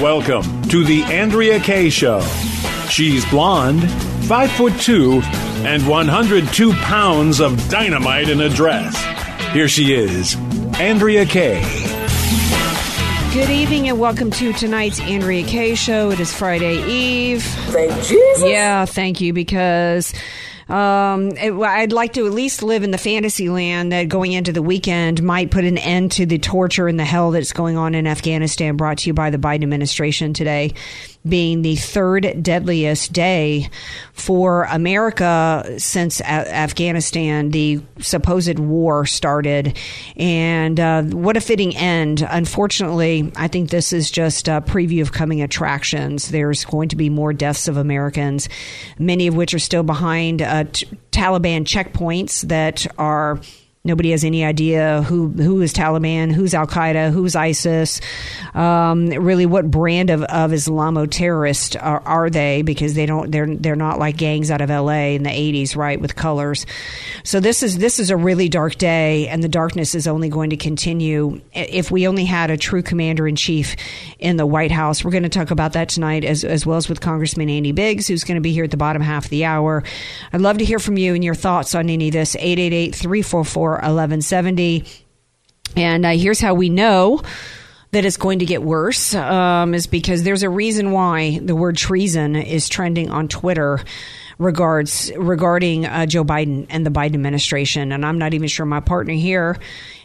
Welcome to the Andrea Kaye Show. She's blonde, 5'2", and 102 pounds of dynamite in a dress. Here she is, Andrea Kaye. Good evening and welcome to tonight's Andrea Kaye Show. It is Friday Eve. Thank Jesus. Yeah, thank you, because I'd like to at least live in the fantasy land that going into the weekend might put an end to the torture and the hell that's going on in Afghanistan, brought to you by the Biden administration today, being the third deadliest day for America since Afghanistan, the supposed war, started. And what a fitting end. Unfortunately, I think this is just a preview of coming attractions. There's going to be more deaths of Americans, many of which are still behind Taliban checkpoints that are... Nobody has any idea who is Taliban, who's al-Qaeda, who's ISIS, really what brand of Islamo-terrorist are they, because they're not like gangs out of L.A. in the 80s, right, with colors. So this is a really dark day, and the darkness is only going to continue. If we only had a true commander-in-chief in the White House. We're going to talk about that tonight, as well as with Congressman Andy Biggs, who's going to be here at the bottom half of the hour. I'd love to hear from you and your thoughts on any of this. 888-344-1170. And here's how we know that it's going to get worse, is because there's a reason why the word treason is trending on Twitter regarding Joe Biden and the Biden administration. And I'm not even sure my partner here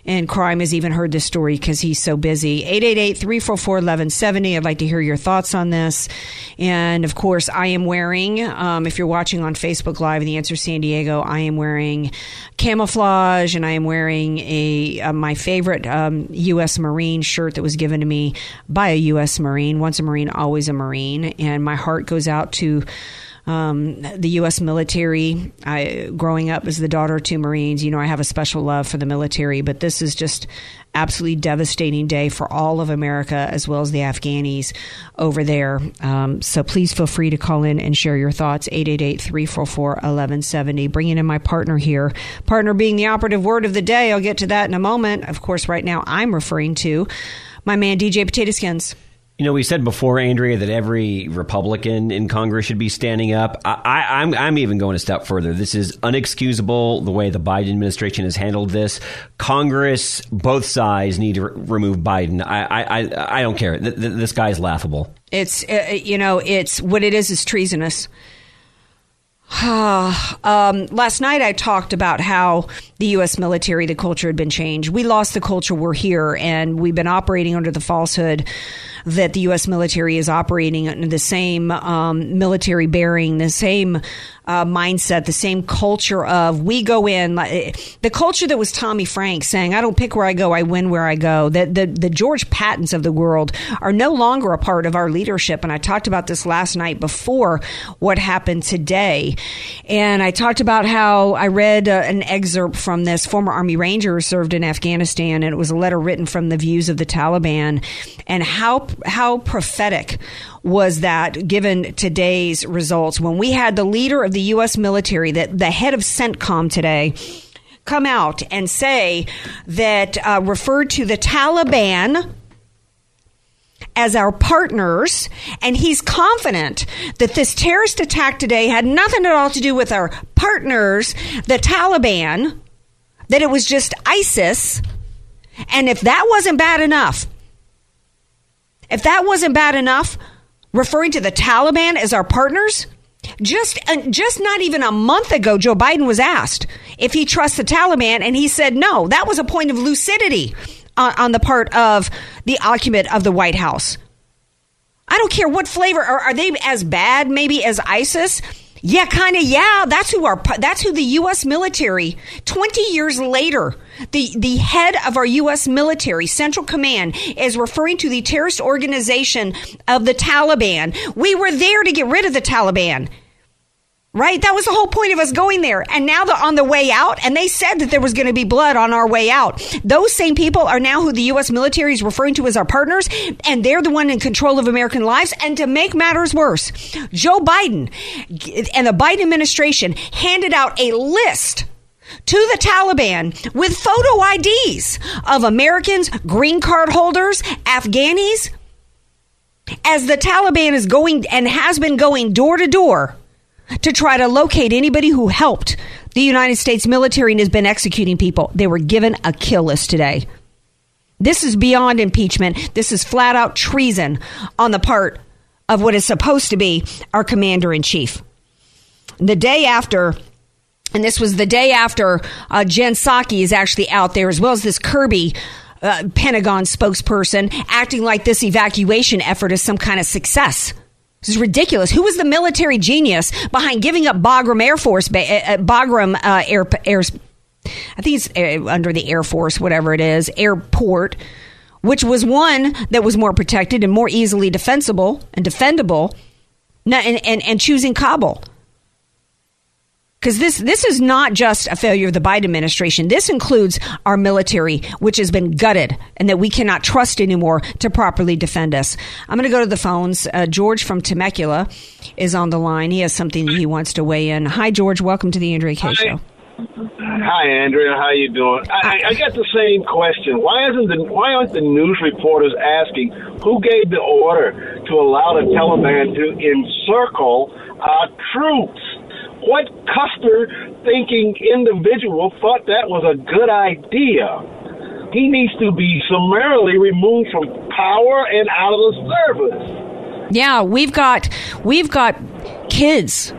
in crime has even heard this story because he's so busy. 888-344-1170. I'd like to hear your thoughts on this. And, of course, I am wearing, if you're watching on Facebook Live, The Answer San Diego, I am wearing camouflage, and I am wearing my favorite U.S. Marine shirt that was given to me by a U.S. Marine. Once a Marine, always a Marine. And my heart goes out to... the U.S. military. Growing up as the daughter of two Marines, you know, I have a special love for the military, but this is just absolutely devastating day for all of America, as well as the Afghanis over there. So please feel free to call in and share your thoughts. 888-344-1170. Bringing in my partner here. Partner being the operative word of the day. I'll get to that in a moment. Of course, right now I'm referring to my man, DJ Potato Skins. You know, we said before, Andrea, that every Republican in Congress should be standing up. I'm even going a step further. This is unexcusable, the way the Biden administration has handled this. Congress, both sides, need to remove Biden. I don't care. This guy's laughable. It's, it's what it is treasonous. Last night I talked about how the U.S. military, the culture had been changed. We lost the culture. We're here, and we've been operating under the falsehood that the U.S. military is operating under the same military bearing, the same mindset, the same culture of we go in. The culture that was Tommy Franks saying, I don't pick where I go, I win where I go. That the George Pattons of the world are no longer a part of our leadership. And I talked about this last night before what happened today. And I talked about how I read an excerpt from this former Army Ranger who served in Afghanistan, and it was a letter written from the views of the Taliban, and how prophetic was that given today's results, when we had the leader of the U.S. military, the head of CENTCOM today, come out and say that, referred to the Taliban as our partners, and he's confident that this terrorist attack today had nothing at all to do with our partners, the Taliban, that it was just ISIS. And if that wasn't bad enough, referring to the Taliban as our partners, just not even a month ago, Joe Biden was asked if he trusts the Taliban, and he said no. That was a point of lucidity on the part of the occupant of the White House. I don't care what flavor. Are they as bad maybe as ISIS? Yeah, kind of. Yeah, that's who the U.S. military, 20 years later, the head of our U.S. military, Central Command, is referring to the terrorist organization of the Taliban. We were there to get rid of the Taliban, right? That was the whole point of us going there. And now they're on the way out, and they said that there was going to be blood on our way out. Those same people are now who the U.S. military is referring to as our partners, and they're the one in control of American lives. And to make matters worse, Joe Biden and the Biden administration handed out a list to the Taliban with photo IDs of Americans, green card holders, Afghanis, as the Taliban is going and has been going door to door to try to locate anybody who helped the United States military and has been executing people. They were given a kill list today. This is beyond impeachment. This is flat out treason on the part of what is supposed to be our commander in chief. The day after, and this was the day after Jen Psaki is actually out there, as well as this Kirby Pentagon spokesperson acting like this evacuation effort is some kind of success. This is ridiculous. Who was the military genius behind giving up Bagram Air Force I think it's under the Air Force, whatever it is, airport, which was one that was more protected and more easily defensible and defendable, and choosing Kabul? Because this is not just a failure of the Biden administration. This includes our military, which has been gutted and that we cannot trust anymore to properly defend us. I'm going to go to the phones. George from Temecula is on the line. He has something he wants to weigh in. Hi, George. Welcome to the Andrea Kaye Show. Hi, Andrea. How you doing? I got the same question. Why aren't the news reporters asking who gave the order to allow the Taliban to encircle our troops? What Custer-thinking individual thought that was a good idea? He needs to be summarily removed from power and out of the service. Yeah, we've got kids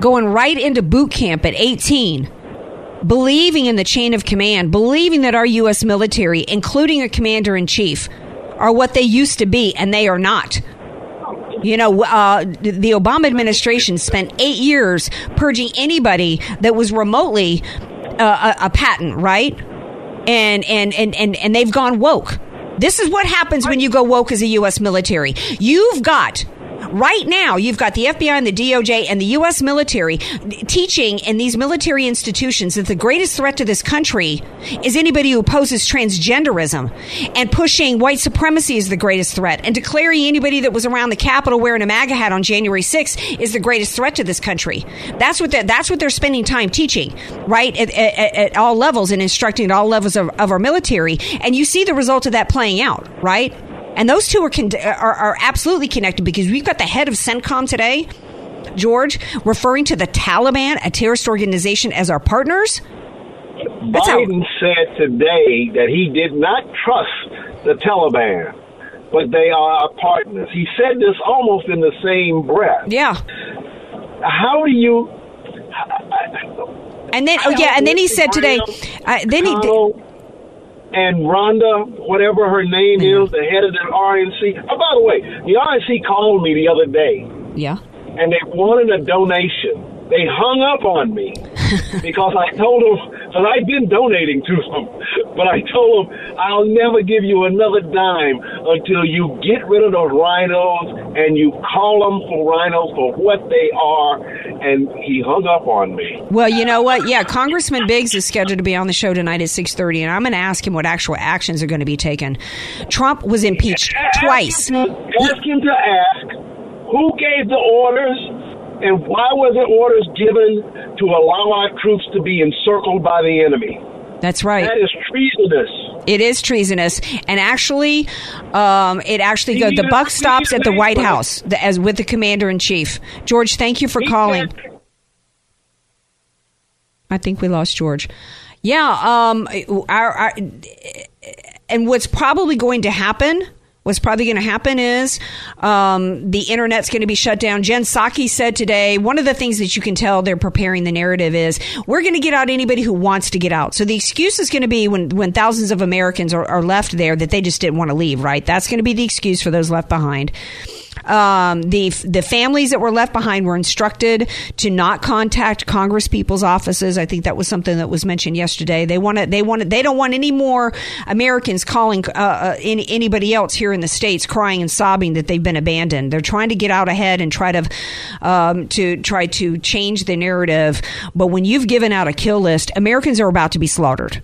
going right into boot camp at 18, believing in the chain of command, believing that our U.S. military, including a commander-in-chief, are what they used to be, and they are not. You know, the Obama administration spent 8 years purging anybody that was remotely a patent, right? And they've gone woke. This is what happens when you go woke as a U.S. military. You've got, right now, you've got the FBI and the DOJ and the U.S. military teaching in these military institutions that the greatest threat to this country is anybody who opposes transgenderism, and pushing white supremacy is the greatest threat, and declaring anybody that was around the Capitol wearing a MAGA hat on January 6th is the greatest threat to this country. That's what they're spending time teaching, right, at all levels, and instructing at all levels of our military. And you see the result of that playing out, right? And those two are absolutely connected, because we've got the head of CENTCOM today, George, referring to the Taliban, a terrorist organization, as our partners. Biden said today that he did not trust the Taliban, but they are our partners. He said this almost in the same breath. Yeah. How do you? And then he said today. And Rhonda, whatever her name is, the head of the RNC. Oh, by the way, the RNC called me the other day. Yeah. And they wanted a donation. They hung up on me because I told them, because I've been donating to them, but I told them, I'll never give you another dime until you get rid of those rhinos and you call them for rhinos for what they are. And he hung up on me. Well, you know what? Yeah, Congressman Biggs is scheduled to be on the show tonight at 6:30, and I'm going to ask him what actual actions are going to be taken. Trump was impeached twice. Ask him to ask who gave the orders, and why were the orders given to allow our troops to be encircled by the enemy? That's right. That is treasonous. It is treasonous, and actually, the buck stops at the White House, as with the commander in chief. George, thank you for calling. I think we lost George. Yeah, and what's probably going to happen? What's probably going to happen is the internet's going to be shut down. Jen Psaki said today, one of the things that you can tell they're preparing the narrative is, we're going to get out anybody who wants to get out. So the excuse is going to be when thousands of Americans are left there, that they just didn't want to leave, right? That's going to be the excuse for those left behind. The families that were left behind were instructed to not contact Congresspeople's offices. I think that was something that was mentioned yesterday. They don't want any more Americans calling anybody else here in the States, crying and sobbing that they've been abandoned. They're trying to get out ahead and try to change the narrative. But when you've given out a kill list, Americans are about to be slaughtered.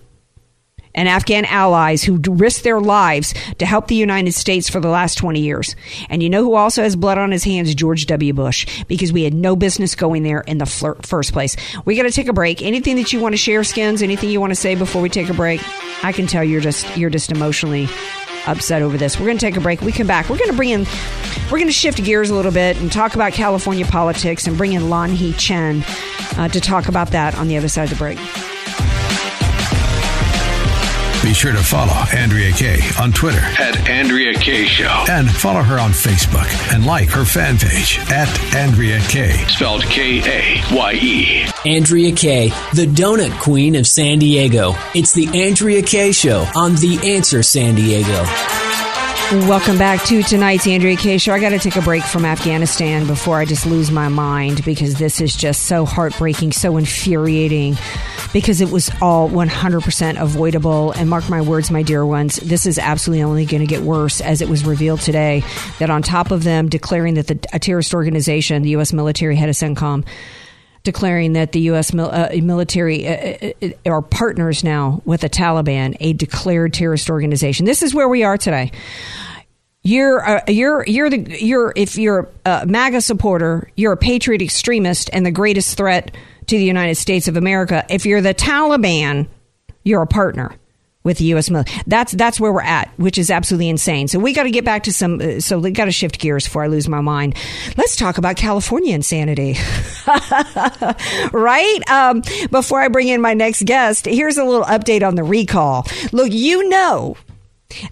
And Afghan allies who risked their lives to help the United States for the last 20 years. And you know who also has blood on his hands? George W. Bush, because we had no business going there in the first place. We got to take a break. Anything that you want to share, Skins? Anything you want to say before we take a break? I can tell you're just emotionally upset over this. We're going to take a break. We come back. We're going to shift gears a little bit and talk about California politics and bring in Lanhee Chen to talk about that on the other side of the break. Be sure to follow Andrea Kaye on Twitter @AndreaKayeShow. And follow her on Facebook and like her fan page @AndreaKaye. Spelled Kaye. Andrea Kaye, the donut queen of San Diego. It's the Andrea Kaye Show on The Answer San Diego. Welcome back to tonight's Andrea Kaye Show. I got to take a break from Afghanistan before I just lose my mind, because this is just so heartbreaking, so infuriating, because it was all 100% avoidable. And mark my words, my dear ones, this is absolutely only going to get worse, as it was revealed today that on top of them declaring that a terrorist organization, the U.S. military, head of CENTCOM, declaring that the U.S. military are partners now with the Taliban, a declared terrorist organization. This is where we are today. If you're a MAGA supporter, you're a patriot extremist and the greatest threat to the United States of America. If you're the Taliban, you're a partner with the U.S. military. That's where we're at, which is absolutely insane. So we got to get back to so we got to shift gears before I lose my mind. Let's talk about California insanity. Right? Before I bring in my next guest, here's a little update on the recall. Look, you know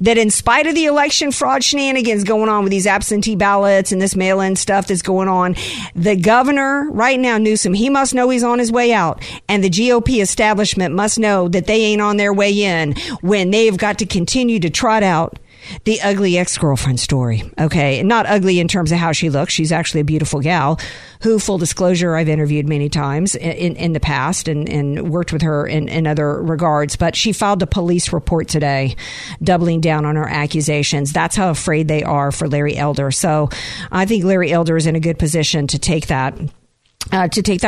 that in spite of the election fraud shenanigans going on with these absentee ballots and this mail-in stuff that's going on, the governor right now, Newsom, he must know he's on his way out. And the GOP establishment must know that they ain't on their way in when they've got to continue to trot out the ugly ex-girlfriend story. Okay, not ugly in terms of how she looks. She's actually a beautiful gal who, full disclosure, I've interviewed many times in the past and worked with her in other regards. But she filed a police report today, doubling down on her accusations. That's how afraid they are for Larry Elder. So I think Larry Elder is in a good position to take that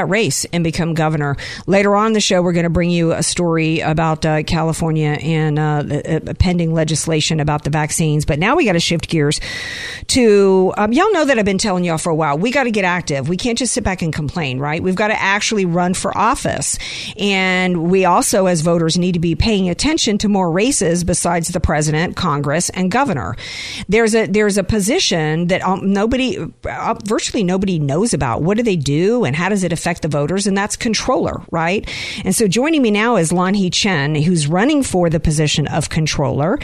race and become governor. Later on in the show, we're going to bring you a story about California and pending legislation about the vaccines. But now we got to shift gears to y'all know that I've been telling y'all for a while. We got to get active. We can't just sit back and complain, right? We've got to actually run for office. And we also, as voters, need to be paying attention to more races besides the president, Congress, and governor. There's a position that virtually nobody knows about. What do they do? And how does it affect the voters? And that's controller, right? And so joining me now is Lanhee Chen, who's running for the position of controller.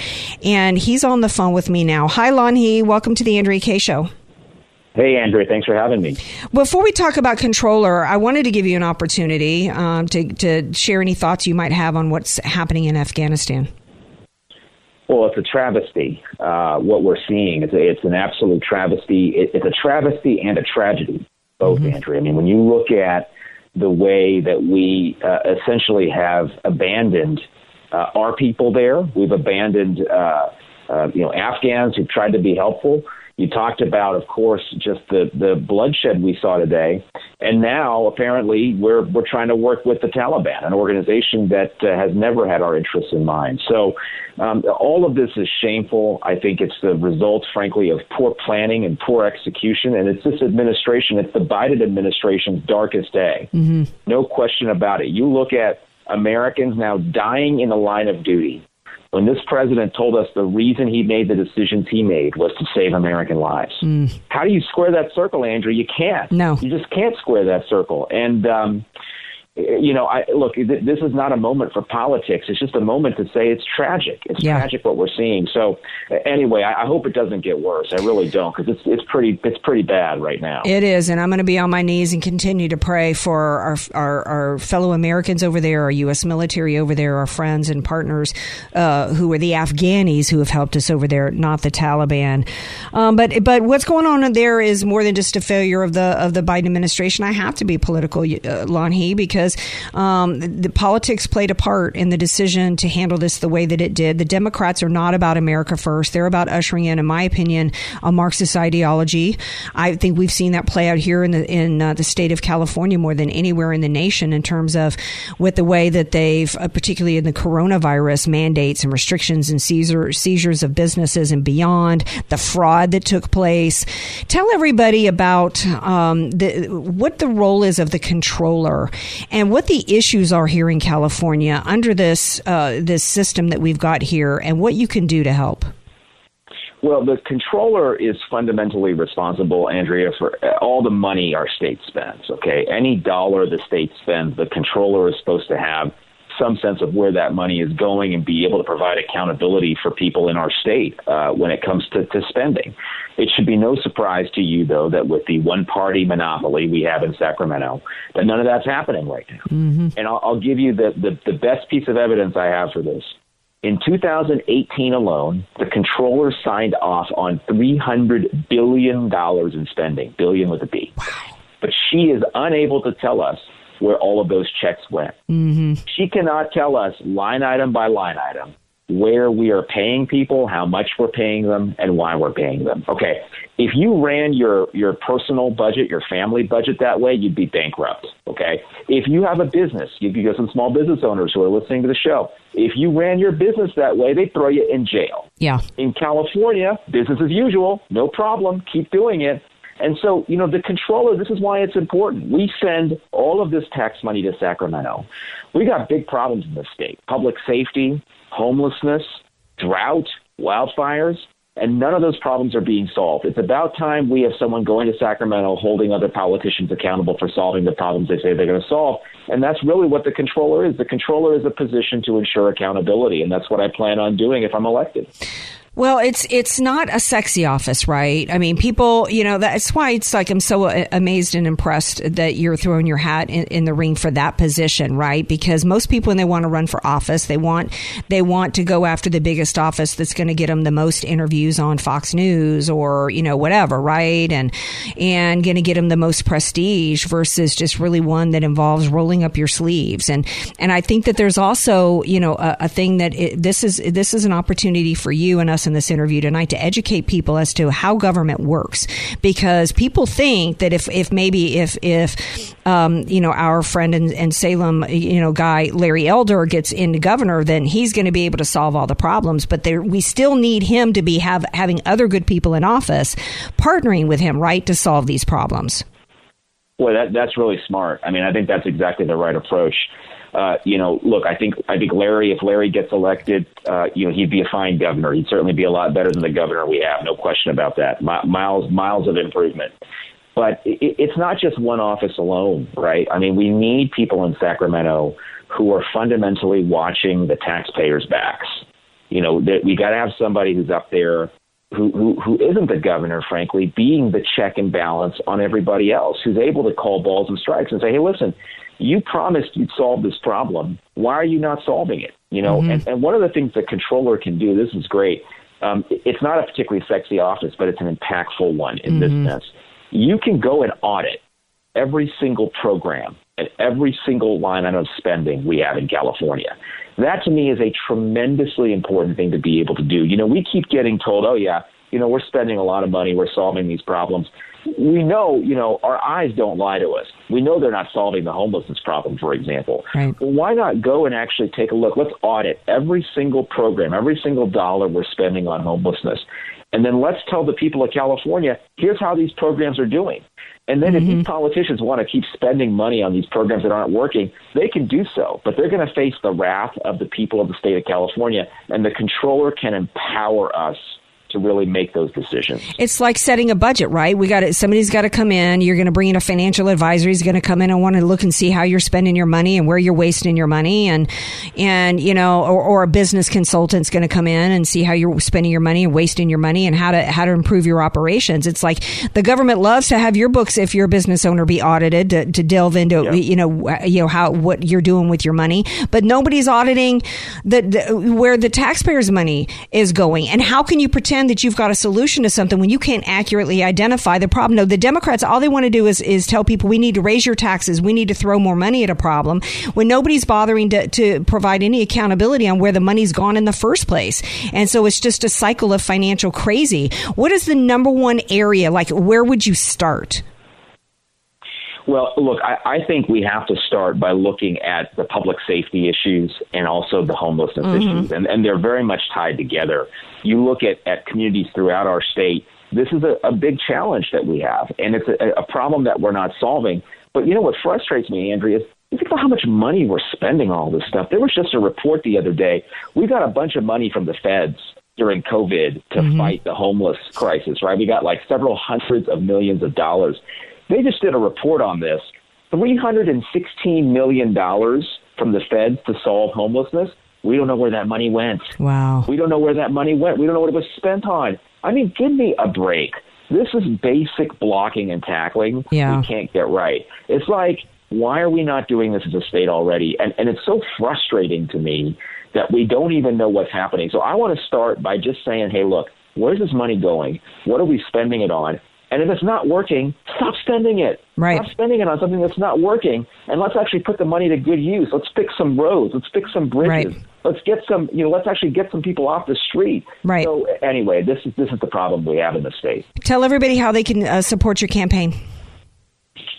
And he's on the phone with me now. Hi, Lanhee. Welcome to the Andrea Kaye Show. Hey, Andrea. Thanks for having me. Before we talk about controller, I wanted to give you an opportunity to share any thoughts you might have on what's happening in Afghanistan. Well, it's a travesty. What we're seeing, it's an absolute travesty. It's a travesty and a tragedy. Both, mm-hmm. Andrea. I mean, when you look at the way that we essentially have abandoned our people there, we've abandoned, Afghans who've tried to be helpful. You talked about, of course, just the bloodshed we saw today. And now, apparently, we're trying to work with the Taliban, an organization that has never had our interests in mind. So all of this is shameful. I think it's the result, frankly, of poor planning and poor execution. And it's this administration, it's the Biden administration's darkest day. Mm-hmm. No question about it. You look at Americans now dying in the line of duty. When this president told us the reason he made the decisions he made was to save American lives. Mm. How do you square that circle, Andrew? You can't. No. You just can't square that circle. And, look, this is not a moment for politics. It's just a moment to say it's tragic. It's tragic what we're seeing. So anyway, I hope it doesn't get worse. I really don't, because it's pretty bad right now. It is. And I'm going to be on my knees and continue to pray for our fellow Americans over there, our U.S. military over there, our friends and partners who are the Afghanis who have helped us over there, not the Taliban. But what's going on there is more than just a failure of the Biden administration. I have to be political, Lanhee, because the politics played a part in the decision to handle this the way that it did. The Democrats are not about America first. They're about ushering in my opinion, a Marxist ideology. I think we've seen that play out here in the state of California more than anywhere in the nation in terms of with the way that they've, particularly in the coronavirus mandates and restrictions and seizures of businesses and beyond, the fraud that took place. Tell everybody about what the role is of the controller and what the issues are here in California under this system that we've got here, and what you can do to help. Well, the controller is fundamentally responsible, Andrea, for all the money our state spends, okay? Any dollar the state spends, the controller is supposed to have some sense of where that money is going and be able to provide accountability for people in our state when it comes to spending. It should be no surprise to you, though, that with the one-party monopoly we have in Sacramento, that none of that's happening right now. Mm-hmm. And I'll give you the best piece of evidence I have for this. In 2018 alone, the controller signed off on $300 billion in spending, billion with a B. Wow. But she is unable to tell us where all of those checks went. Mm-hmm. She cannot tell us line item by line item where we are paying people, how much we're paying them, and why we're paying them. Okay, if you ran your personal budget, your family budget that way, you'd be bankrupt. Okay, if you have a business, you could go some small business owners who are listening to the show. If you ran your business that way, they'd throw you in jail. Yeah. In California, business as usual, no problem, keep doing it. And so, you know, the controller, this is why it's important. We send all of this tax money to Sacramento. We got big problems in this state. Public safety, homelessness, drought, wildfires, and none of those problems are being solved. It's about time we have someone going to Sacramento holding other politicians accountable for solving the problems they say they're going to solve. And that's really what the controller is. The controller is a position to ensure accountability, and that's what I plan on doing if I'm elected. Well, it's not a sexy office, right? I mean, people, you know, that's why it's like I'm so amazed and impressed that you're throwing your hat in the ring for that position, right? Because most people, when they want to run for office, they want to go after the biggest office that's going to get them the most interviews on Fox News or, you know, whatever, right? And going to get them the most prestige versus just really one that involves rolling up your sleeves. And I think that there's also, you know, a thing that this is an opportunity for you and us in this interview tonight to educate people as to how government works, because people think that if you know, our friend in Salem, you know, guy Larry Elder gets into governor, then he's going to be able to solve all the problems. But we still need him to be having other good people in office partnering with him, right, to solve these problems. Well, that's really smart. I mean, I think that's exactly the right approach. You know, look, I think Larry, if Larry gets elected, you know, he'd be a fine governor. He'd certainly be a lot better than the governor we have. No question about that. Miles of improvement. But it's not just one office alone, right? I mean, we need people in Sacramento who are fundamentally watching the taxpayers' backs. You know, we got to have somebody who's up there who isn't the governor, frankly, being the check and balance on everybody else, who's able to call balls and strikes and say, hey, listen, you promised you'd solve this problem. Why are you not solving it? You know, mm-hmm. and one of the things the controller can do, this is great. It's not a particularly sexy office, but it's an impactful one in mm-hmm. this sense. You can go and audit every single program and every single line item of spending we have in California. That to me is a tremendously important thing to be able to do. You know, we keep getting told, oh, yeah, you know, we're spending a lot of money. We're solving these problems. We know, you know, our eyes don't lie to us. We know they're not solving the homelessness problem, for example. Right. Well, why not go and actually take a look? Let's audit every single program, every single dollar we're spending on homelessness. And then let's tell the people of California, here's how these programs are doing. And then mm-hmm. if these politicians want to keep spending money on these programs that aren't working, they can do so. But they're going to face the wrath of the people of the state of California. And the controller can empower us to really make those decisions. It's like setting a budget, right? Somebody's got to come in. You're going to bring in a financial advisor. He's going to come in and want to look and see how you're spending your money and where you're wasting your money, and you know, or a business consultant's going to come in and see how you're spending your money and wasting your money and how to improve your operations. It's like the government loves to have your books, if you're a business owner, be audited to delve into yeah. you know how what you're doing with your money, but nobody's auditing where the taxpayers' money is going. And how can you pretend that you've got a solution to something when you can't accurately identify the problem? No, the Democrats, all they want to do is tell people we need to raise your taxes, we need to throw more money at a problem, when nobody's bothering to provide any accountability on where the money's gone in the first place. And so it's just a cycle of financial crazy. What is the number one area? Like, where would you start? Well, look, I think we have to start by looking at the public safety issues and also the homelessness mm-hmm. issues. And they're very much tied together. You look at communities throughout our state, this is a big challenge that we have. And it's a problem that we're not solving. But you know what frustrates me, Andrea, is you think about how much money we're spending on all this stuff. There was just a report the other day. We got a bunch of money from the feds during COVID to fight the homeless crisis, right? We got like several hundreds of millions of dollars. They just did a report on this, $316 million from the feds to solve homelessness. We don't know where that money went. Wow. We don't know where that money went. We don't know what it was spent on. I mean, give me a break. This is basic blocking and tackling. Yeah. We can't get right. It's like, why are we not doing this as a state already? And it's so frustrating to me that we don't even know what's happening. So I want to start by just saying, hey, look, where's this money going? What are we spending it on? And if it's not working, stop spending it. Right. Stop spending it on something that's not working. And let's actually put the money to good use. Let's fix some roads. Let's fix some bridges. Right. Let's get some, you know, let's actually get some people off the street. Right. So anyway, this is the problem we have in the state. Tell everybody how they can support your campaign.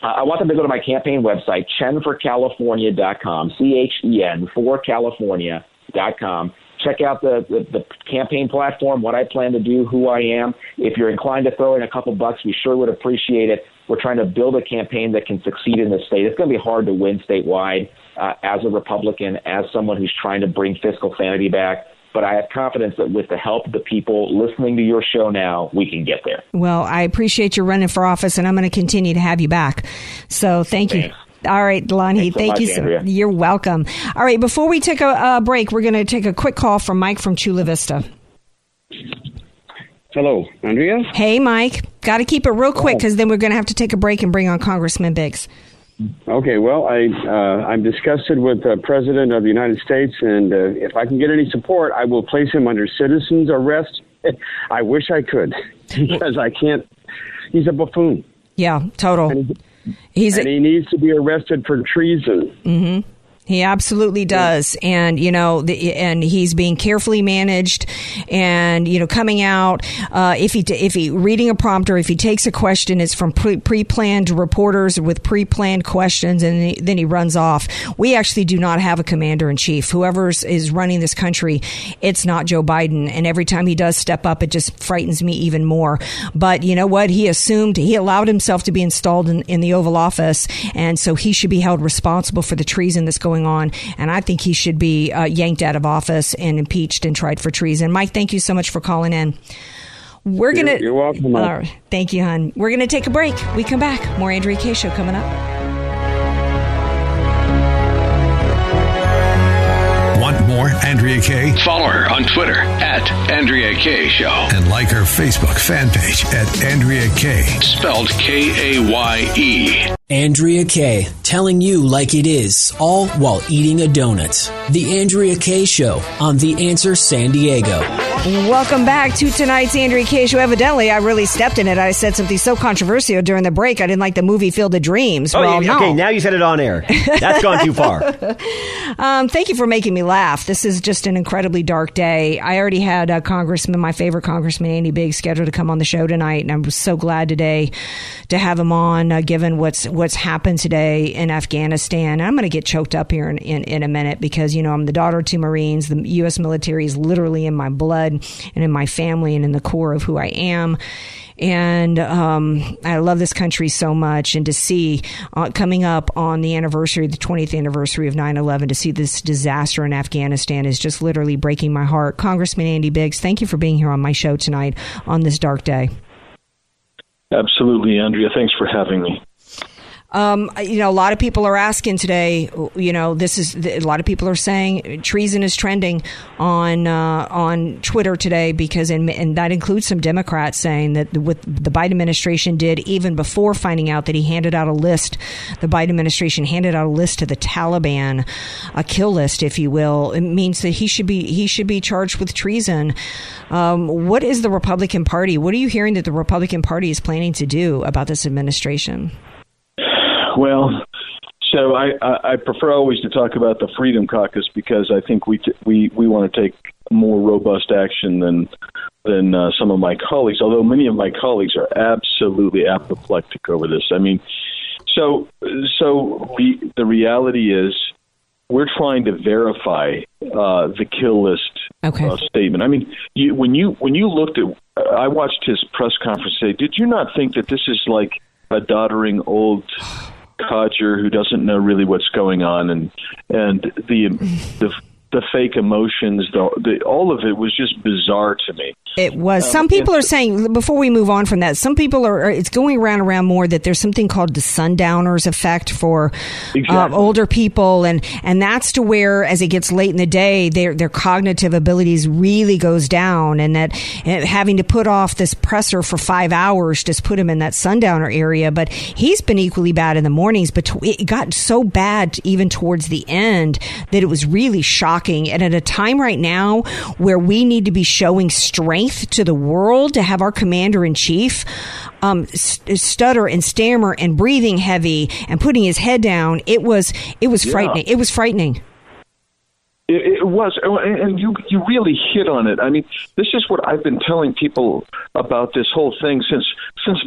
I want them to go to my campaign website, chenforcalifornia.com, C-H-E-N, for California.com. Check out the campaign platform, what I plan to do, who I am. If you're inclined to throw in a couple bucks, we sure would appreciate it. We're trying to build a campaign that can succeed in this state. It's going to be hard to win statewide as a Republican, as someone who's trying to bring fiscal sanity back. But I have confidence that with the help of the people listening to your show now, we can get there. Well, I appreciate you running for office, and I'm going to continue to have you back. So thank you. All right, Lanhee, thank you so much. You're welcome. All right, before we take a break, we're going to take a quick call from Mike from Chula Vista. Hello, Andrea. Hey, Mike. Got to keep it real quick because then we're going to have to take a break and bring on Congressman Biggs. Okay, well, I'm disgusted with the President of the United States, and if I can get any support, I will place him under citizen's arrest. I wish I could, because I can't. He's a buffoon. Yeah, total. And he needs to be arrested for treason. Mm-hmm. He absolutely does. And, you know, and he's being carefully managed and, you know, coming out. If he reading a prompter, if he takes a question, it's from pre-planned reporters with pre-planned questions. And then he runs off. We actually do not have a commander in chief. Whoever is running this country, it's not Joe Biden. And every time he does step up, it just frightens me even more. But you know what? He allowed himself to be installed in the Oval Office. And so he should be held responsible for the treason that's going on, and I think he should be yanked out of office and impeached and tried for treason. Mike, thank you so much for calling in. You're welcome. Thank you, hon. We're gonna take a break. We come back. More Andrea Kaye Show coming up. Want more Andrea Kaye? Follow her on Twitter at Andrea Kaye Show. And like her Facebook fan page at Andrea Kaye. Spelled K-A-Y-E. Andrea Kaye, telling you like it is, all while eating a donut. The Andrea Kaye Show on The Answer San Diego. Welcome back to tonight's Andrea Kaye Show. Evidently, I really stepped in it. I said something so controversial during the break. I didn't like the movie Field of Dreams. Okay, now you said it on air. That's gone too far. Thank you for making me laugh. This is just an incredibly dark day. I already had my favorite Congressman, Andy Biggs, scheduled to come on the show tonight, and I was so glad today to have him on, given what's happened today in Afghanistan. I'm going to get choked up here in a minute because, you know, I'm the daughter of two Marines. The U.S. military is literally in my blood and in my family and in the core of who I am. And I love this country so much. And to see coming up on the 20th anniversary of 9/11, to see this disaster in Afghanistan is just literally breaking my heart. Congressman Andy Biggs, thank you for being here on my show tonight on this dark day. Absolutely, Andrea. Thanks for having me. You know, a lot of people are asking today, you know, a lot of people are saying treason is trending on Twitter today because, and that includes some Democrats saying that what the Biden administration did even before finding out that the Biden administration handed out a list to the Taliban, a kill list, if you will. It means that he should be charged with treason. What is the Republican Party? What are you hearing that the Republican Party is planning to do about this administration? Well, so I prefer always to talk about the Freedom Caucus because I think we want to take more robust action than some of my colleagues, although many of my colleagues are absolutely apoplectic over this. I mean, so the reality is we're trying to verify the kill list statement. I mean, when you looked at, I watched his press conference today. Did you not think that this is like a doddering old codger who doesn't know really what's going on, and the the fake emotions, all of it was just bizarre to me. It was. Some people are saying, before we move on from that, some people are, it's going around more that there's something called the sundowners effect for older people. And that's to where, as it gets late in the day, their cognitive abilities really goes down. And that having to put off this presser for 5 hours just put him in that sundowner area. But he's been equally bad in the mornings. But it got so bad even towards the end that it was really shocking. And at a time right now where we need to be showing strength to the world, to have our commander-in-chief stutter and stammer and breathing heavy and putting his head down, it was frightening. It was frightening. It was, and you really hit on it. I mean, this is what I've been telling people about this whole thing since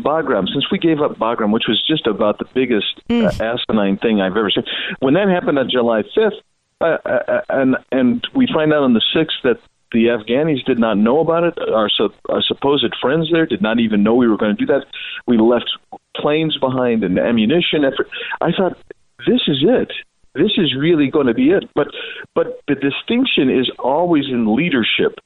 Bagram, since we gave up Bagram, which was just about the biggest asinine thing I've ever seen. When that happened on July 5th, and we find out on the 6th that the Afghanis did not know about it. Our supposed friends there did not even know we were going to do that. We left planes behind and ammunition. I thought, this is it. This is really going to be it. But the distinction is always in leadership.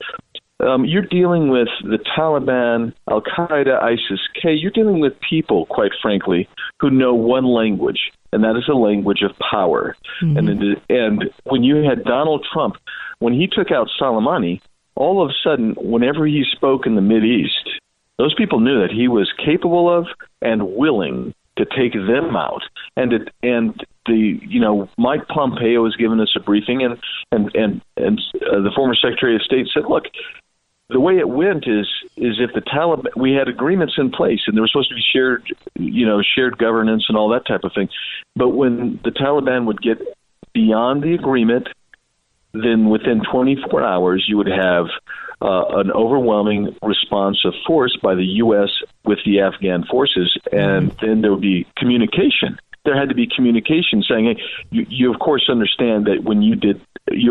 You're dealing with the Taliban, Al-Qaeda, ISIS-K. You're dealing with people, quite frankly, who know one language, and that is the language of power. Mm-hmm. And when you had Donald Trump, when he took out Soleimani, all of a sudden, whenever he spoke in the Mideast, those people knew that he was capable of and willing to take them out. Mike Pompeo has given us a briefing, and the former Secretary of State said, look, the way it went is if the Taliban, we had agreements in place and there was supposed to be shared governance and all that type of thing. But when the Taliban would get beyond the agreement, then within 24 hours, you would have an overwhelming response of force by the U.S. with the Afghan forces. And then there would be communication. There had to be communication saying, hey, you of course understand that when you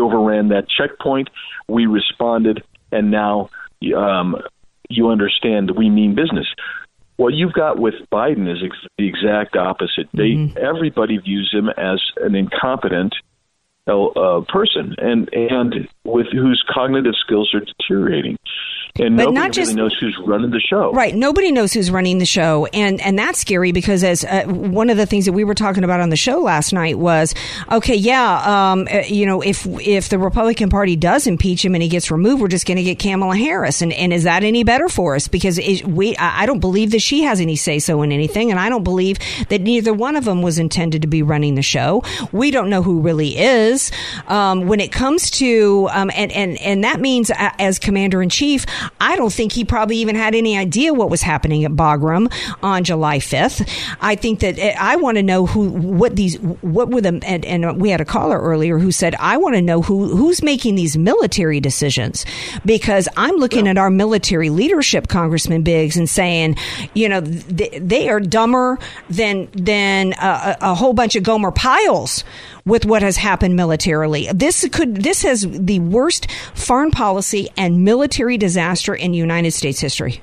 overran that checkpoint, we responded, and now you understand we mean business. What you've got with Biden is the exact opposite. Everybody views him as an incompetent person, and with whose cognitive skills are deteriorating. And nobody knows who's running the show. Right. Nobody knows who's running the show. And that's scary because as one of the things that we were talking about on the show last night was, if the Republican Party does impeach him and he gets removed, we're just going to get Kamala Harris. And is that any better for us? Because I don't believe that she has any say-so in anything. And I don't believe that neither one of them was intended to be running the show. We don't know who really is. When it comes to, and that means as Commander-in-Chief, I don't think he probably even had any idea what was happening at Bagram on July 5th. I think that I want to know what were the, and we had a caller earlier who said, I want to know who's making these military decisions, because I'm looking at our military leadership, Congressman Biggs, and saying, they are dumber than a whole bunch of Gomer Piles with what has happened militarily. This has the worst foreign policy and military disaster in United States history.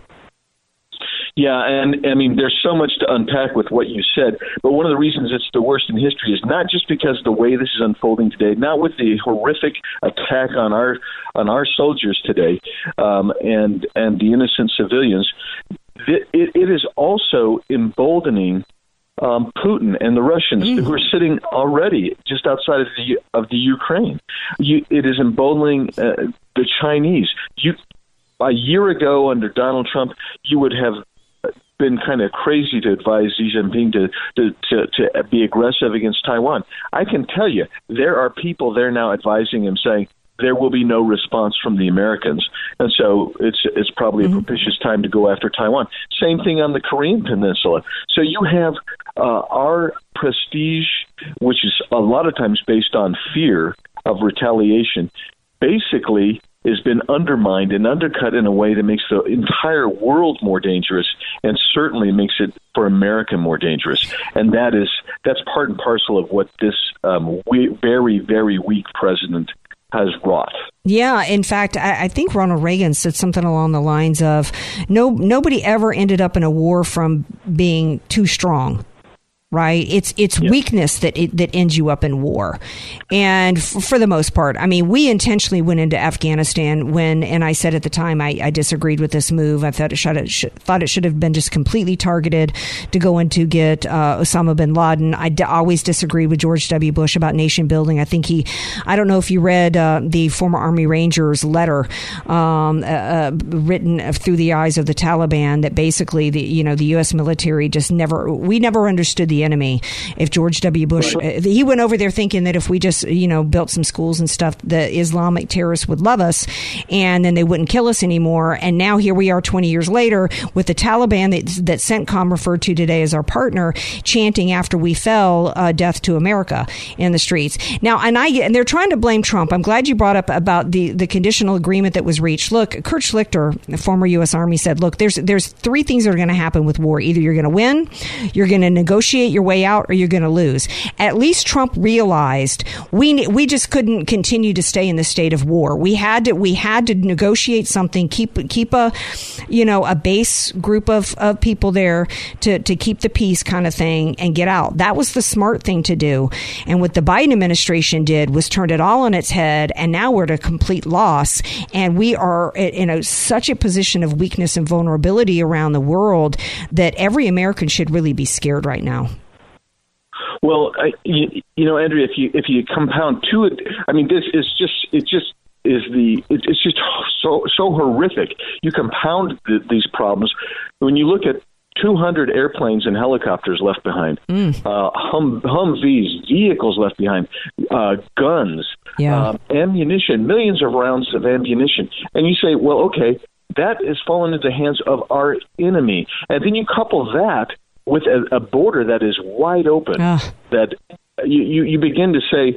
Yeah, and I mean, there's so much to unpack with what you said, but one of the reasons it's the worst in history is not just because the way this is unfolding today, not with the horrific attack on our soldiers today, and the innocent civilians. It is also emboldening Putin and the Russians who are sitting already just outside of the Ukraine. It is emboldening the Chinese. A year ago, under Donald Trump, you would have been kind of crazy to advise Xi Jinping to be aggressive against Taiwan. I can tell you, there are people there now advising him, saying there will be no response from the Americans, and so it's probably a propitious time to go after Taiwan. Same thing on the Korean Peninsula. So you have our prestige, which is a lot of times based on fear of retaliation, basically has been undermined and undercut in a way that makes the entire world more dangerous, and certainly makes it for America more dangerous. And that's part and parcel of what this very, very weak president has wrought. Yeah, in fact, I think Ronald Reagan said something along the lines of, nobody ever ended up in a war from being too strong. right? It's weakness that ends you up in war. And for the most part, I mean, we intentionally went into Afghanistan when, and I said at the time, I disagreed with this move. I thought it should have been just completely targeted to go in to get Osama bin Laden. I always disagreed with George W. Bush about nation building. I think I don't know if you read the former Army Ranger's letter written through the eyes of the Taliban, that basically the U.S. military we never understood the enemy. If George W. Bush, he went over there thinking that if we just, built some schools and stuff, the Islamic terrorists would love us and then they wouldn't kill us anymore. And now here we are 20 years later with the Taliban that CENTCOM referred to today as our partner chanting after we fell, death to America in the streets. Now, and they're trying to blame Trump. I'm glad you brought up about the conditional agreement that was reached. Look, Kurt Schlichter, the former U.S. Army, said, look, there's three things that are going to happen with war. Either you're going to win, you're going to negotiate your way out, or you're going to lose. At least Trump realized we just couldn't continue to stay in the state of war. We had to negotiate something, keep a base group of people there to keep the peace kind of thing and get out. That was the smart thing to do. And what the Biden administration did was turned it all on its head, and now we're at a complete loss, and we are in such a position of weakness and vulnerability around the world that every American should really be scared right now. Well, Andrea, if you compound to it, I mean, this is it's just so horrific. You compound these problems when you look at 200 airplanes and helicopters left behind, Humvees, vehicles left behind, guns, ammunition, millions of rounds of ammunition, and you say, well, okay, that is fallen into the hands of our enemy, and then you couple that with a border that is wide open, that you begin to say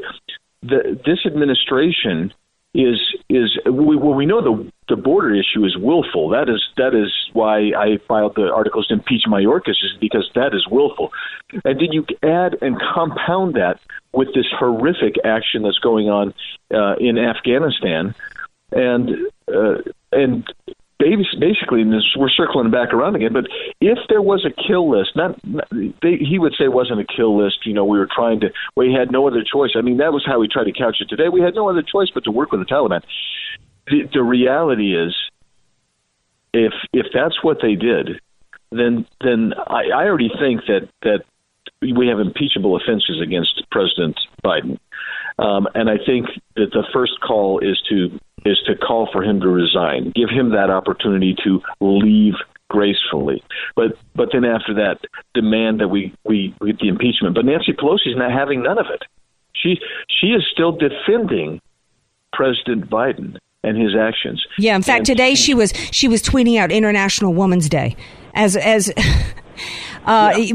that this administration we know the border issue is willful. That is why I filed the articles to impeach Mayorkas, is because that is willful. And then you add and compound that with this horrific action that's going on in Afghanistan, and. Basically, we're circling back around again, but if there was a kill list, he would say it wasn't a kill list. We were trying to, we had no other choice. I mean, that was how we tried to couch it today. We had no other choice but to work with the Taliban. The reality is, if that's what they did, then I already think that we have impeachable offenses against President Biden. And I think that the first call is to call for him to resign, give him that opportunity to leave gracefully. But then after that, demand that we get the impeachment. But Nancy Pelosi is not having none of it. She is still defending President Biden and his actions. Yeah, in fact, today she was tweeting out International Women's Day as.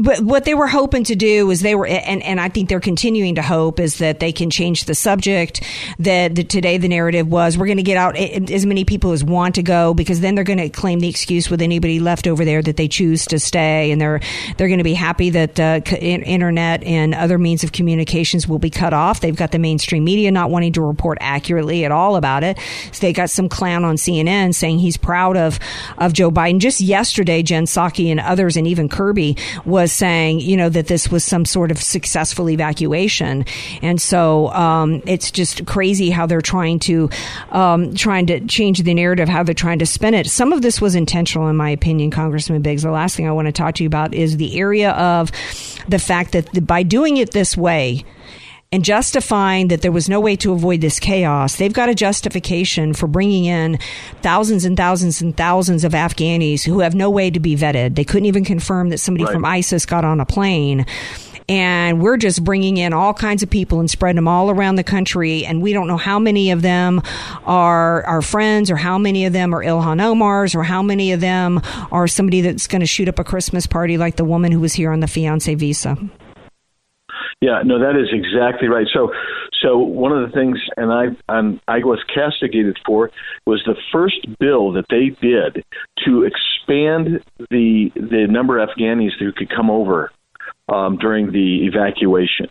But what they were hoping to do is and I think they're continuing to hope is that they can change the subject. That today the narrative was, we're going to get out as many people as want to go, because then they're going to claim the excuse with anybody left over there that they choose to stay, and they're going to be happy that internet and other means of communications will be cut off. They've got the mainstream media not wanting to report accurately at all about it. So they got some clown on CNN saying he's proud of Joe Biden. Just yesterday, Jen Psaki and others, and even Kirby, was saying, that this was some sort of successful evacuation. And so it's just crazy how they're trying to change the narrative, how they're trying to spin it. Some of this was intentional, in my opinion, Congressman Biggs. The last thing I want to talk to you about is the area of the fact that by doing it this way, and justifying that there was no way to avoid this chaos, they've got a justification for bringing in thousands and thousands and thousands of Afghanis who have no way to be vetted. They couldn't even confirm that somebody from ISIS got on a plane. And we're just bringing in all kinds of people and spreading them all around the country. And we don't know how many of them are our friends, or how many of them are Ilhan Omar's, or how many of them are somebody that's going to shoot up a Christmas party like the woman who was here on the fiancé visa. Yeah, no, that is exactly right. So one of the things, and I was castigated for, was the first bill that they did to expand the number of Afghanis who could come over during the evacuation,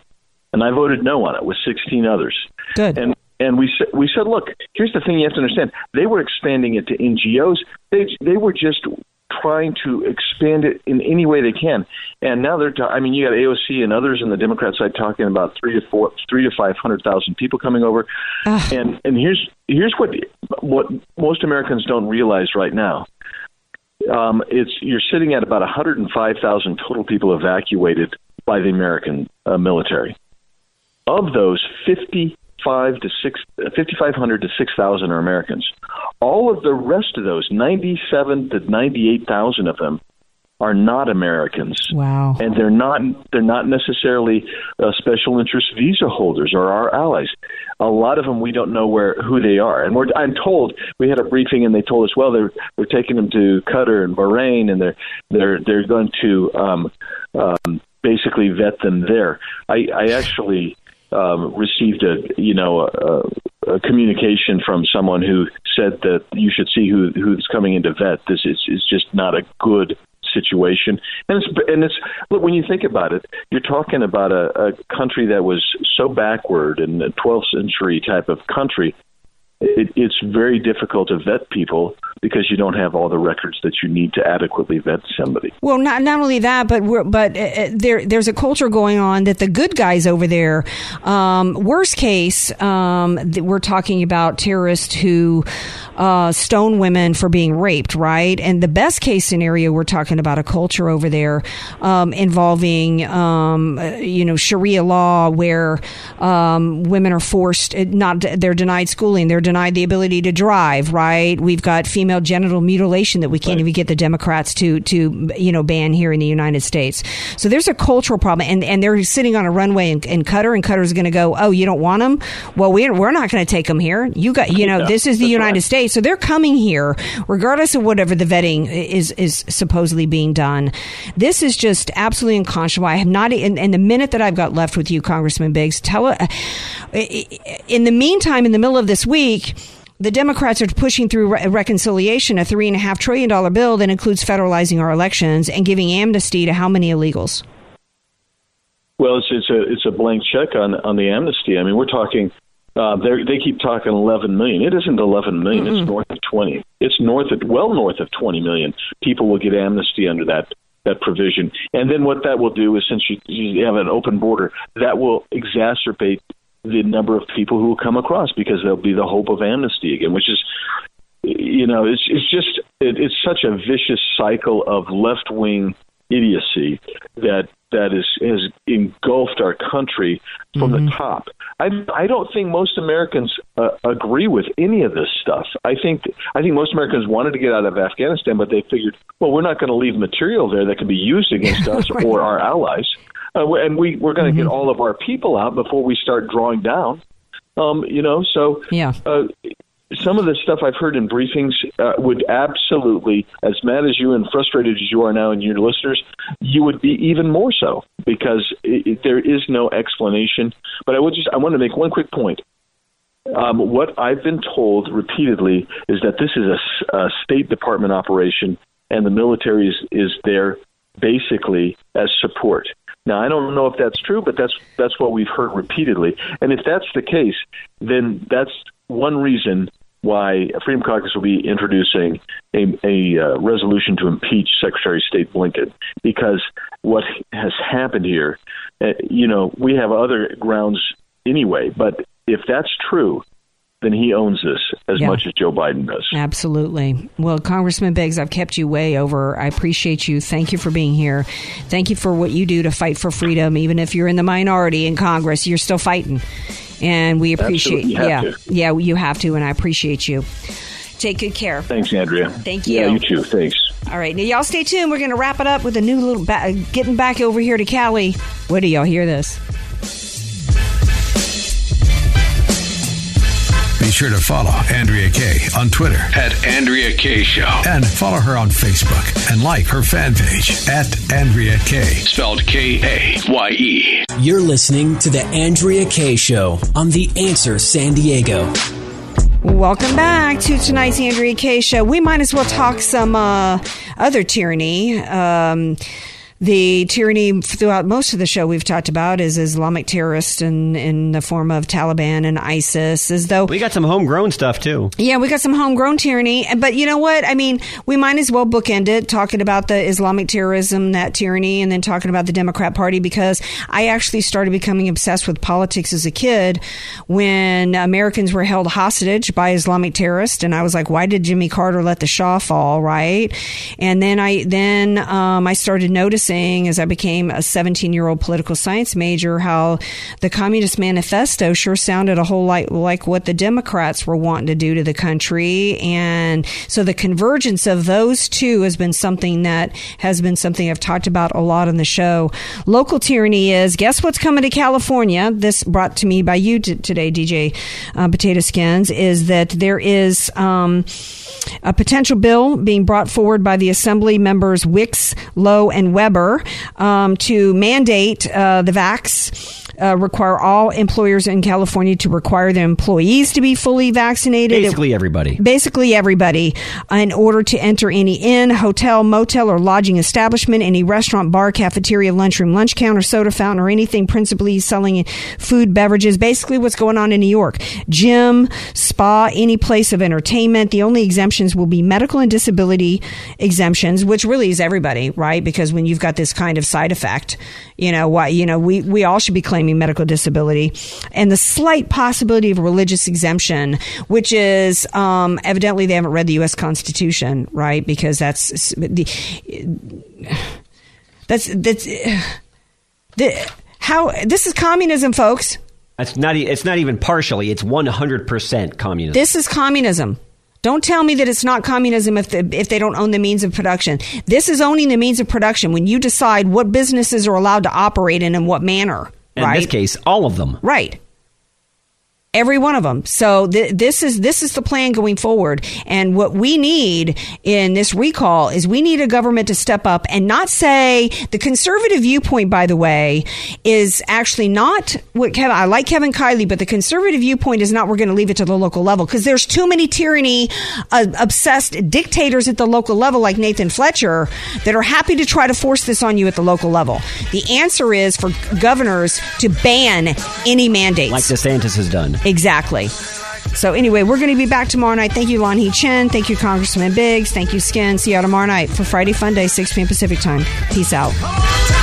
and I voted no on it with 16 others. Good. And we said, look, here's the thing you have to understand: they were expanding it to NGOs. They were just trying to expand it in any way they can. And now they're you got AOC and others on the Democrat side talking about 300,000 to 500,000 people coming over. And here's what most Americans don't realize right now. You're sitting at about 105,000 total people evacuated by the American military. Of those, 5,500 to 6,000 are Americans. All of the rest of those, 97 to 98,000 of them, are not Americans. Wow. And they're not necessarily special interest visa holders or our allies. A lot of them, we don't know who they are. And I'm told, we had a briefing and they told us, well, we're taking them to Qatar and Bahrain, and they're going to basically vet them there. I actually received a communication from someone who said that you should see who's coming in to vet. This is just not a good situation. And it's look, when you think about it, you're talking about a country that was so backward and a 12th century type of country. It's very difficult to vet people because you don't have all the records that you need to adequately vet somebody. Well, not only that, but there's a culture going on that the good guys over there. Worst case, we're talking about terrorists who stone women for being raped, right? And the best case scenario, we're talking about a culture over there involving Sharia law, where women are forced, they're denied schooling, they're denied the ability to drive, right? We've got female genital mutilation that we can't even get the Democrats to ban here in the United States. So there's a cultural problem, and they're sitting on a runway in Qatar, and Qatar's going to go, oh, you don't want them? Well, we're not going to take them here. This is the United States, so they're coming here, regardless of whatever the vetting is supposedly being done. This is just absolutely unconscionable. I have not, in the minute that I've got left with you, Congressman Biggs, in the meantime, in the middle of this week, the Democrats are pushing through reconciliation, a $3.5 trillion bill that includes federalizing our elections and giving amnesty to how many illegals? Well, it's a blank check on the amnesty. I mean, we're talking, they keep talking 11 million. It isn't 11 million. Mm-hmm. It's north of 20. It's north of 20 million people will get amnesty under that provision. And then what that will do is, since you have an open border, that will exacerbate the number of people who will come across, because there'll be the hope of amnesty again, which is, it's such a vicious cycle of left-wing idiocy that has engulfed our country from the top. I don't think most Americans agree with any of this stuff. I think most Americans wanted to get out of Afghanistan, but they figured, well, we're not going to leave material there that can be used against us right. or our allies. And we're going to get all of our people out before we start drawing down, So yeah. Some of the stuff I've heard in briefings would absolutely, as mad as you and frustrated as you are now and your listeners, you would be even more so, because there is no explanation. But I want to make one quick point. What I've been told repeatedly is that this is a State Department operation, and the military is there basically as support. Now, I don't know if that's true, but that's what we've heard repeatedly. And if that's the case, then that's one reason why Freedom Caucus will be introducing a resolution to impeach Secretary of State Blinken, because what has happened here, we have other grounds anyway. But if that's true, then he owns this as much as Joe Biden does. Absolutely. Well, Congressman Biggs, I've kept you way over. I appreciate you. Thank you for being here. Thank you for what you do to fight for freedom. Even if you're in the minority in Congress, you're still fighting. And we appreciate you. Yeah, you have to. And I appreciate you. Take good care. Thanks, Andrea. Thank you. Yeah, you too. Thanks. All right. Now, y'all stay tuned. We're going to wrap it up with a new little getting back over here to Cali. Where do y'all hear this? Be sure to follow Andrea Kaye on Twitter @AndreaKayeShow, and follow her on Facebook and like her fan page @AndreaKaye, spelled Kaye. You're listening to The Andrea Kaye Show on The Answer San Diego. Welcome back to tonight's Andrea Kaye Show. We might as well talk some other tyranny. The tyranny throughout most of the show we've talked about is Islamic terrorists in the form of Taliban and ISIS, as though... We got some homegrown stuff, too. Yeah, we got some homegrown tyranny. But you know what? I mean, we might as well bookend it, talking about the Islamic terrorism, that tyranny, and then talking about the Democrat Party, because I actually started becoming obsessed with politics as a kid when Americans were held hostage by Islamic terrorists. And I was like, why did Jimmy Carter let the Shah fall, right? And then I started noticing, as I became a 17-year-old political science major, how the Communist Manifesto sure sounded a whole lot like what the Democrats were wanting to do to the country. And so the convergence of those two has been something that has been something I've talked about a lot on the show. Local tyranny is, guess what's coming to California? This brought to me by you today, DJ Potato Skins, is that there is a potential bill being brought forward by the Assembly members Wicks, Lowe, and Weber to mandate the vax, require all employers in California to require their employees to be fully vaccinated. Basically everybody, in order to enter any inn, hotel, motel, or lodging establishment, any restaurant, bar, cafeteria, lunchroom, lunch counter, soda fountain, or anything principally selling food, beverages. Basically what's going on in New York. Gym, spa, any place of entertainment. The only exemptions will be medical and disability exemptions, which really is everybody, right? Because when you've got this kind of side effect, you know, why, you know, we all should be claiming medical disability, and the slight possibility of religious exemption, which is evidently they haven't read the U.S. Constitution, right? Because this is communism, folks. It's not even partially. It's 100% communism. This is communism. Don't tell me that it's not communism if they don't own the means of production. This is owning the means of production when you decide what businesses are allowed to operate in what manner. Right? In this case, all of them. Right. Every one of them. So this is the plan going forward. And what we need in this recall is we need a government to step up and not say the conservative viewpoint, by the way, is actually not what Kevin. I like Kevin Kiley, but the conservative viewpoint is not we're going to leave it to the local level, because there's too many tyranny obsessed dictators at the local level like Nathan Fletcher that are happy to try to force this on you at the local level. The answer is for governors to ban any mandates. Like DeSantis has done. Exactly. So anyway, we're going to be back tomorrow night. Thank you, Lanhee Chen. Thank you, Congressman Biggs. Thank you, Skin. See you tomorrow night for Friday Fun Day, 6 p.m. Pacific time. Peace out.